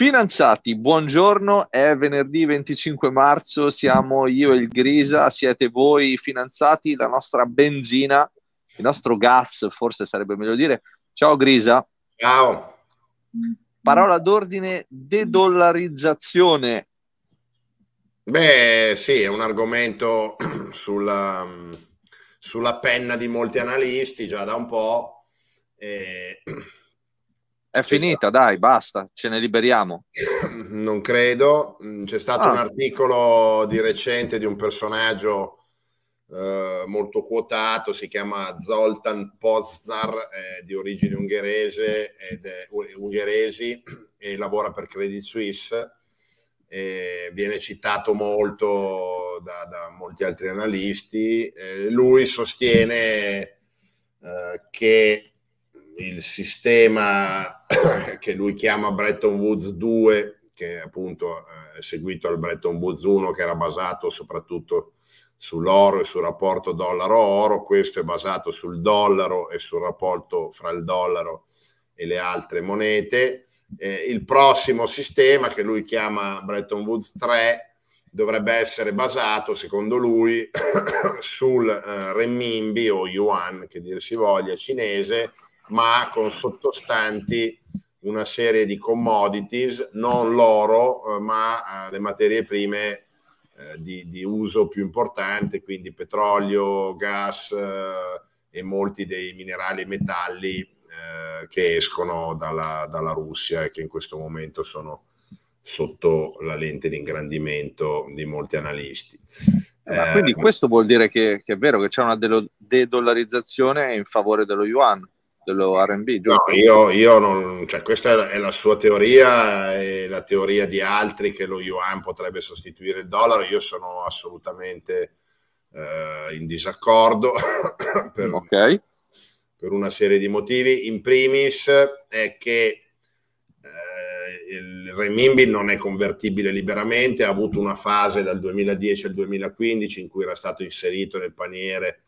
Finanziati, buongiorno, è venerdì 25 marzo, siamo io e il Grisa, siete voi finanziati, la nostra benzina, il nostro gas, forse sarebbe meglio dire. Ciao Grisa. Ciao. Parola d'ordine, de-dollarizzazione. Beh sì, è un argomento sulla penna di molti analisti già da un po'. È finita, dai, basta, ce ne liberiamo. Non credo. C'è stato un articolo di recente di un personaggio molto quotato, si chiama Zoltan Pozsar, di origini ungheresi e lavora per Credit Suisse. Viene citato molto da molti altri analisti. Lui sostiene che il sistema che lui chiama Bretton Woods 2, che appunto è seguito al Bretton Woods 1, che era basato soprattutto sull'oro e sul rapporto dollaro-oro, questo è basato sul dollaro e sul rapporto fra il dollaro e le altre monete. Il prossimo sistema, che lui chiama Bretton Woods 3, dovrebbe essere basato, secondo lui, sul renminbi o yuan, che dir si voglia, cinese, ma con sottostanti una serie di commodities, non l'oro, ma le materie prime di uso più importante, quindi petrolio, gas e molti dei minerali e metalli che escono dalla Russia e che in questo momento sono sotto la lente di ingrandimento di molti analisti. Quindi questo vuol dire che è vero che c'è una de-dollarizzazione in favore dello yuan, dello RMB, giusto? No, io non, cioè, questa è la sua teoria e la teoria di altri che lo yuan potrebbe sostituire il dollaro. Io sono assolutamente in disaccordo per una serie di motivi. In primis è che il renminbi non è convertibile liberamente, ha avuto una fase dal 2010 al 2015 in cui era stato inserito nel paniere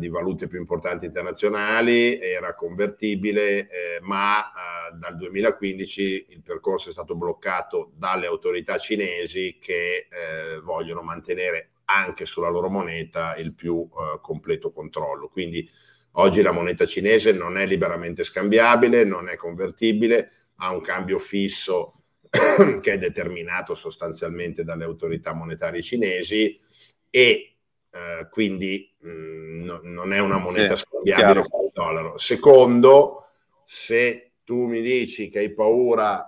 di valute più importanti internazionali, era convertibile, ma dal 2015 il percorso è stato bloccato dalle autorità cinesi che vogliono mantenere anche sulla loro moneta il più completo controllo. Quindi oggi la moneta cinese non è liberamente scambiabile, non è convertibile, ha un cambio fisso che è determinato sostanzialmente dalle autorità monetarie cinesi e quindi non è una moneta scambiabile con il dollaro. Secondo, se tu mi dici che hai paura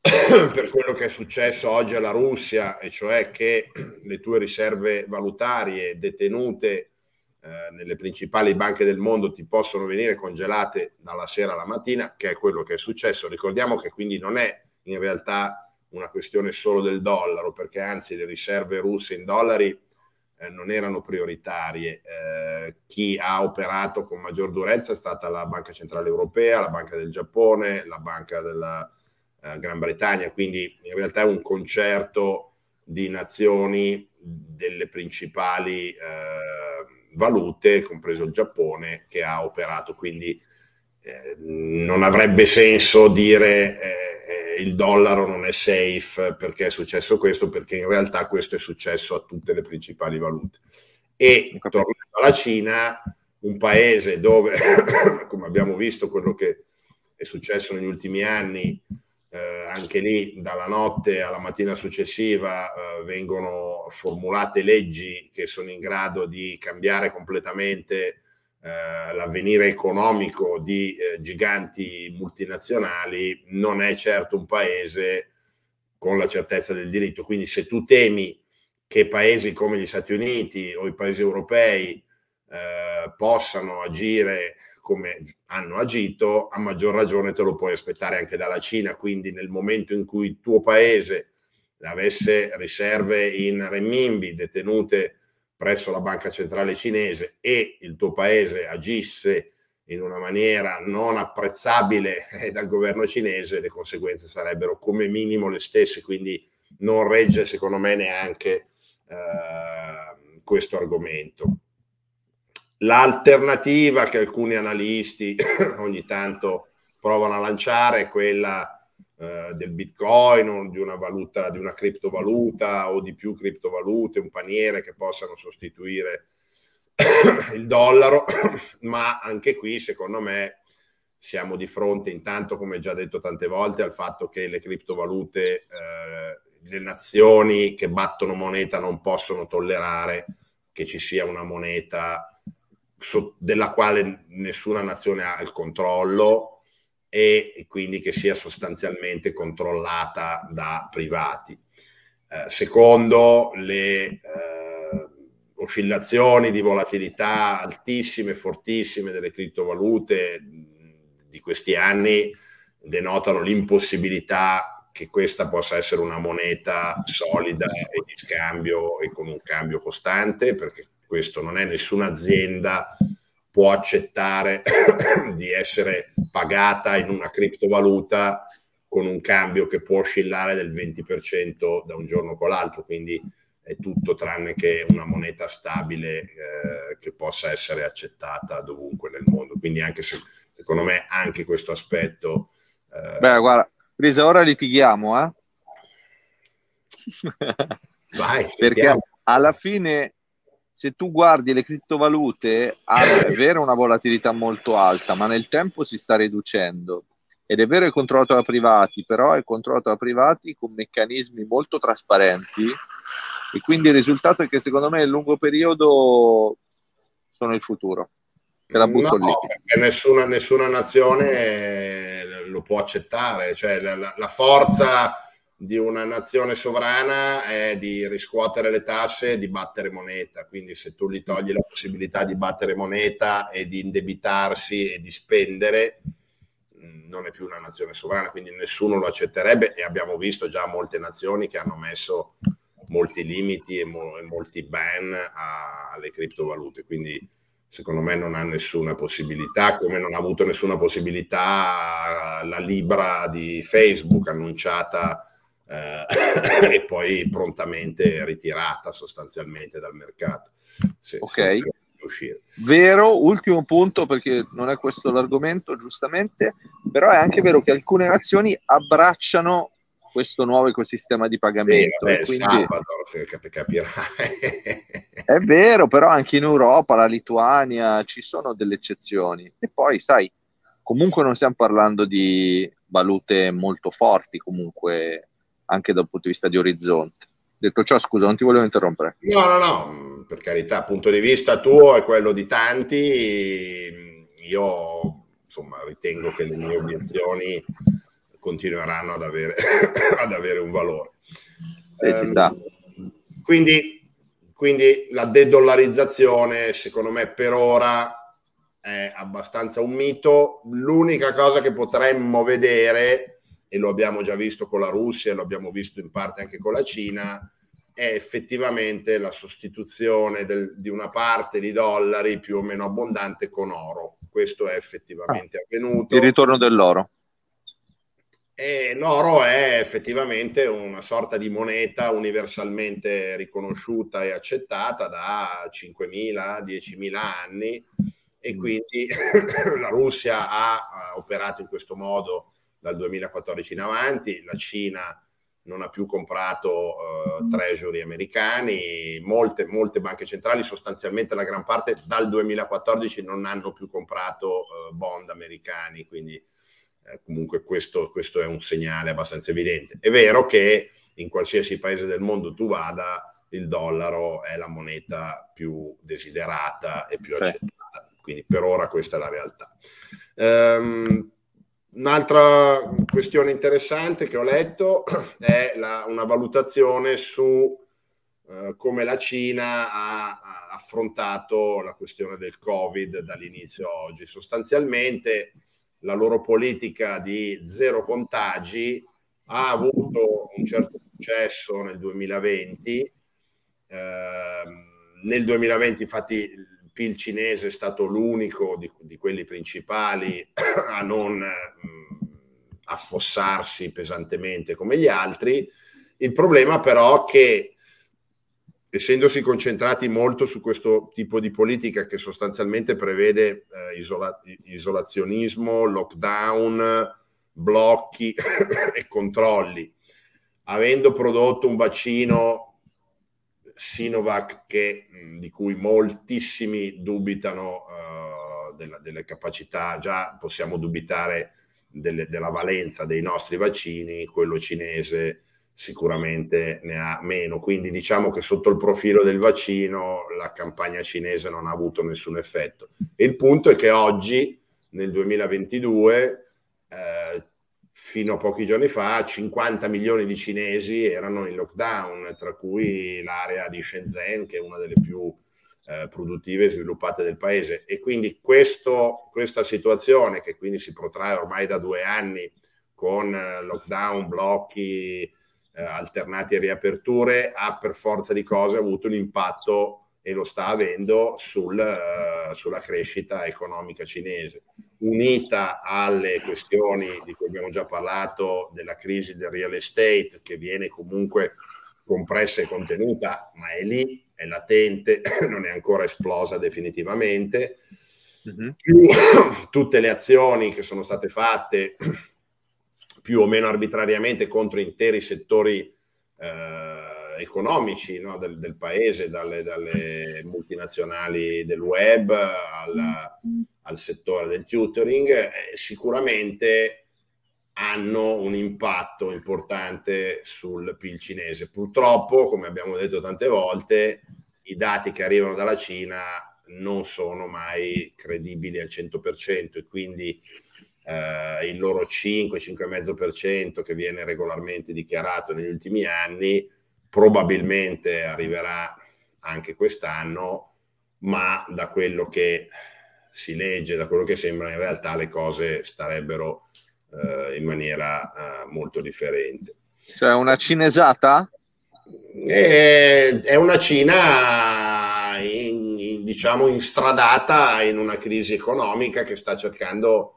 per quello che è successo oggi alla Russia, e cioè che le tue riserve valutarie detenute nelle principali banche del mondo ti possono venire congelate dalla sera alla mattina, che è quello che è successo, ricordiamo che quindi non è in realtà una questione solo del dollaro, perché anzi le riserve russe in dollari non erano prioritarie. Chi ha operato con maggior durezza è stata la Banca Centrale Europea, la Banca del Giappone, la Banca della Gran Bretagna, quindi in realtà è un concerto di nazioni delle principali valute, compreso il Giappone, che ha operato. Quindi non avrebbe senso dire il dollaro non è safe perché è successo questo, perché in realtà questo è successo a tutte le principali valute. E tornando alla Cina, un paese dove, come abbiamo visto quello che è successo negli ultimi anni, anche lì dalla notte alla mattina successiva vengono formulate leggi che sono in grado di cambiare completamente l'avvenire economico di giganti multinazionali, non è certo un paese con la certezza del diritto. Quindi se tu temi che paesi come gli Stati Uniti o i paesi europei possano agire come hanno agito, a maggior ragione te lo puoi aspettare anche dalla Cina. Quindi nel momento in cui il tuo paese avesse riserve in renminbi detenute presso la Banca Centrale Cinese e il tuo paese agisse in una maniera non apprezzabile dal governo cinese, le conseguenze sarebbero come minimo le stesse. Quindi non regge secondo me neanche questo argomento. L'alternativa che alcuni analisti ogni tanto provano a lanciare è quella del bitcoin o di una valuta, di una criptovaluta o di più criptovalute, un paniere che possano sostituire il dollaro, ma anche qui secondo me siamo di fronte intanto, come già detto tante volte, al fatto che le criptovalute, le nazioni che battono moneta non possono tollerare che ci sia una moneta della quale nessuna nazione ha il controllo e quindi che sia sostanzialmente controllata da privati. Secondo, le oscillazioni di volatilità altissime, fortissime delle criptovalute di questi anni denotano l'impossibilità che questa possa essere una moneta solida e di scambio e con un cambio costante, perché questo non è, nessuna azienda può accettare di essere pagata in una criptovaluta con un cambio che può oscillare del 20% da un giorno con l'altro, quindi è tutto tranne che una moneta stabile che possa essere accettata dovunque nel mondo. Quindi anche se, secondo me anche questo aspetto... Beh, guarda, Risa, ora litighiamo, eh? Vai, perché alla fine... Se tu guardi le criptovalute, è vero una volatilità molto alta, ma nel tempo si sta riducendo. Ed è vero è controllato da privati, però è controllato da privati con meccanismi molto trasparenti e quindi il risultato è che secondo me nel lungo periodo sono il futuro. Te la butto lì. Perché nessuna nazione lo può accettare, cioè la forza di una nazione sovrana è di riscuotere le tasse e di battere moneta, quindi se tu gli togli la possibilità di battere moneta e di indebitarsi e di spendere non è più una nazione sovrana, quindi nessuno lo accetterebbe e abbiamo visto già molte nazioni che hanno messo molti limiti e molti ban alle criptovalute, quindi secondo me non ha nessuna possibilità, come non ha avuto nessuna possibilità la Libra di Facebook annunciata e poi prontamente ritirata sostanzialmente dal mercato. Ok, vero, ultimo punto perché non è questo l'argomento giustamente, però è anche vero che alcune nazioni abbracciano questo nuovo ecosistema di pagamento, vabbè, quindi... Salvador, capirai. È vero, però anche in Europa, la Lituania, ci sono delle eccezioni e poi sai, comunque non stiamo parlando di valute molto forti comunque anche dal punto di vista di orizzonte. Detto ciò, scusa, non ti volevo interrompere. No, per carità, punto di vista tuo è quello di tanti. Io, insomma, ritengo che le mie obiezioni continueranno ad avere un valore. Ci sta. Quindi la dedollarizzazione, secondo me, per ora è abbastanza un mito. L'unica cosa che potremmo vedere, e lo abbiamo già visto con la Russia e lo abbiamo visto in parte anche con la Cina, è effettivamente la sostituzione di una parte di dollari più o meno abbondante con oro. Questo è effettivamente avvenuto. Il ritorno dell'oro. E l'oro è effettivamente una sorta di moneta universalmente riconosciuta e accettata da 5.000, 10.000 anni e quindi la Russia ha operato in questo modo dal 2014 in avanti, la Cina non ha più comprato treasury americani, molte banche centrali, sostanzialmente la gran parte dal 2014 non hanno più comprato bond americani, quindi comunque questo è un segnale abbastanza evidente. È vero che in qualsiasi paese del mondo tu vada, il dollaro è la moneta più desiderata e più accettata, quindi per ora questa è la realtà. Un'altra questione interessante che ho letto è una valutazione su come la Cina ha affrontato la questione del Covid dall'inizio a oggi. Sostanzialmente la loro politica di zero contagi ha avuto un certo successo nel 2020. Nel 2020 infatti il cinese è stato l'unico di quelli principali a non affossarsi pesantemente come gli altri. Il problema però è che, essendosi concentrati molto su questo tipo di politica che sostanzialmente prevede isolazionismo, lockdown, blocchi e controlli, avendo prodotto un vaccino Sinovac di cui moltissimi dubitano delle capacità, già possiamo dubitare della valenza dei nostri vaccini, quello cinese sicuramente ne ha meno, quindi diciamo che sotto il profilo del vaccino la campagna cinese non ha avuto nessun effetto. E il punto è che oggi, nel 2022, fino a pochi giorni fa, 50 milioni di cinesi erano in lockdown, tra cui l'area di Shenzhen, che è una delle più produttive e sviluppate del paese. E quindi questa situazione, che quindi si protrae ormai da 2 anni, con lockdown, blocchi, alternati e riaperture, ha per forza di cose avuto un impatto, e lo sta avendo, sulla crescita economica cinese, unita alle questioni di cui abbiamo già parlato, della crisi del real estate, che viene comunque compressa e contenuta, ma è lì, è latente, non è ancora esplosa definitivamente, più tutte le azioni che sono state fatte più o meno arbitrariamente contro interi settori economici, no, del paese, dalle multinazionali del web al settore del tutoring, sicuramente hanno un impatto importante sul PIL cinese. Purtroppo, come abbiamo detto tante volte, i dati che arrivano dalla Cina non sono mai credibili al 100%, e quindi il loro 5-5,5% che viene regolarmente dichiarato negli ultimi anni probabilmente arriverà anche quest'anno, ma da quello che si legge, da quello che sembra, in realtà le cose starebbero in maniera molto differente. Cioè una cinesata? È una Cina diciamo instradata in una crisi economica che sta cercando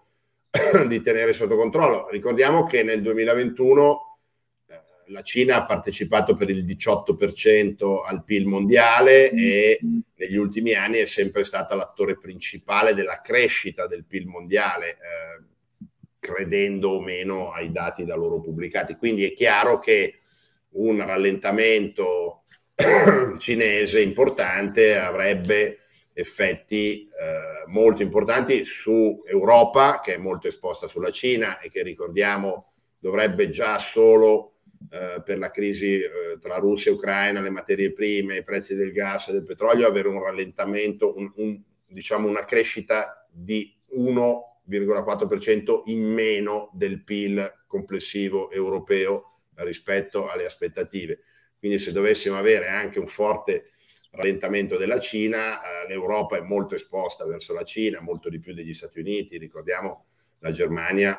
di tenere sotto controllo. Ricordiamo che nel 2021 la Cina ha partecipato per il 18% al PIL mondiale, e negli ultimi anni è sempre stata l'attore principale della crescita del PIL mondiale, credendo o meno ai dati da loro pubblicati. Quindi è chiaro che un rallentamento cinese importante avrebbe effetti molto importanti su Europa, che è molto esposta sulla Cina e che, ricordiamo, dovrebbe già solo per la crisi tra Russia e Ucraina, le materie prime, i prezzi del gas e del petrolio, avere un rallentamento, diciamo una crescita di 1,4% in meno del PIL complessivo europeo rispetto alle aspettative. Quindi se dovessimo avere anche un forte rallentamento della Cina, l'Europa è molto esposta verso la Cina, molto di più degli Stati Uniti. Ricordiamo la Germania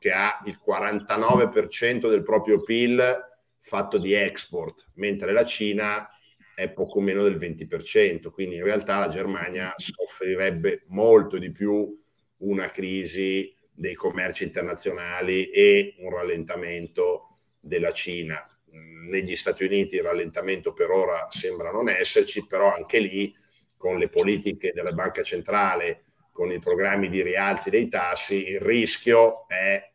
che ha il 49% del proprio PIL fatto di export, mentre la Cina è poco meno del 20%, quindi in realtà la Germania soffrirebbe molto di più una crisi dei commerci internazionali e un rallentamento della Cina. Negli Stati Uniti il rallentamento per ora sembra non esserci, però anche lì, con le politiche della banca centrale, con i programmi di rialzi dei tassi, il rischio è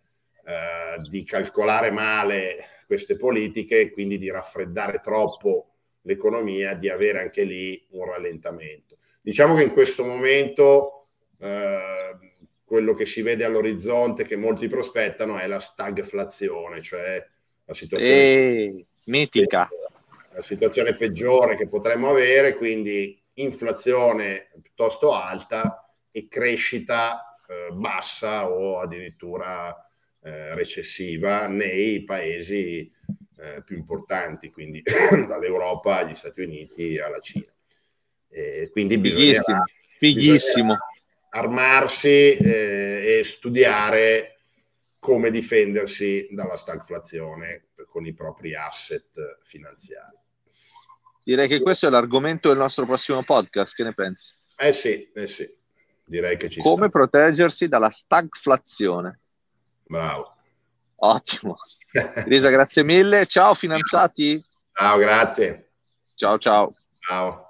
di calcolare male queste politiche, quindi di raffreddare troppo l'economia, di avere anche lì un rallentamento. Diciamo che in questo momento quello che si vede all'orizzonte, che molti prospettano, è la stagflazione, cioè la situazione mitica, la situazione peggiore che potremmo avere, quindi inflazione piuttosto alta e crescita bassa o addirittura recessiva nei paesi più importanti, quindi dall'Europa agli Stati Uniti alla Cina. Quindi bisogna armarsi e studiare come difendersi dalla stagflazione con i propri asset finanziari. Direi che questo è l'argomento del nostro prossimo podcast, che ne pensi? Eh sì, direi che ci sta. Come proteggersi dalla stagflazione. Bravo. Ottimo. Risa, grazie mille. Ciao, finanziati. Ciao, grazie. Ciao.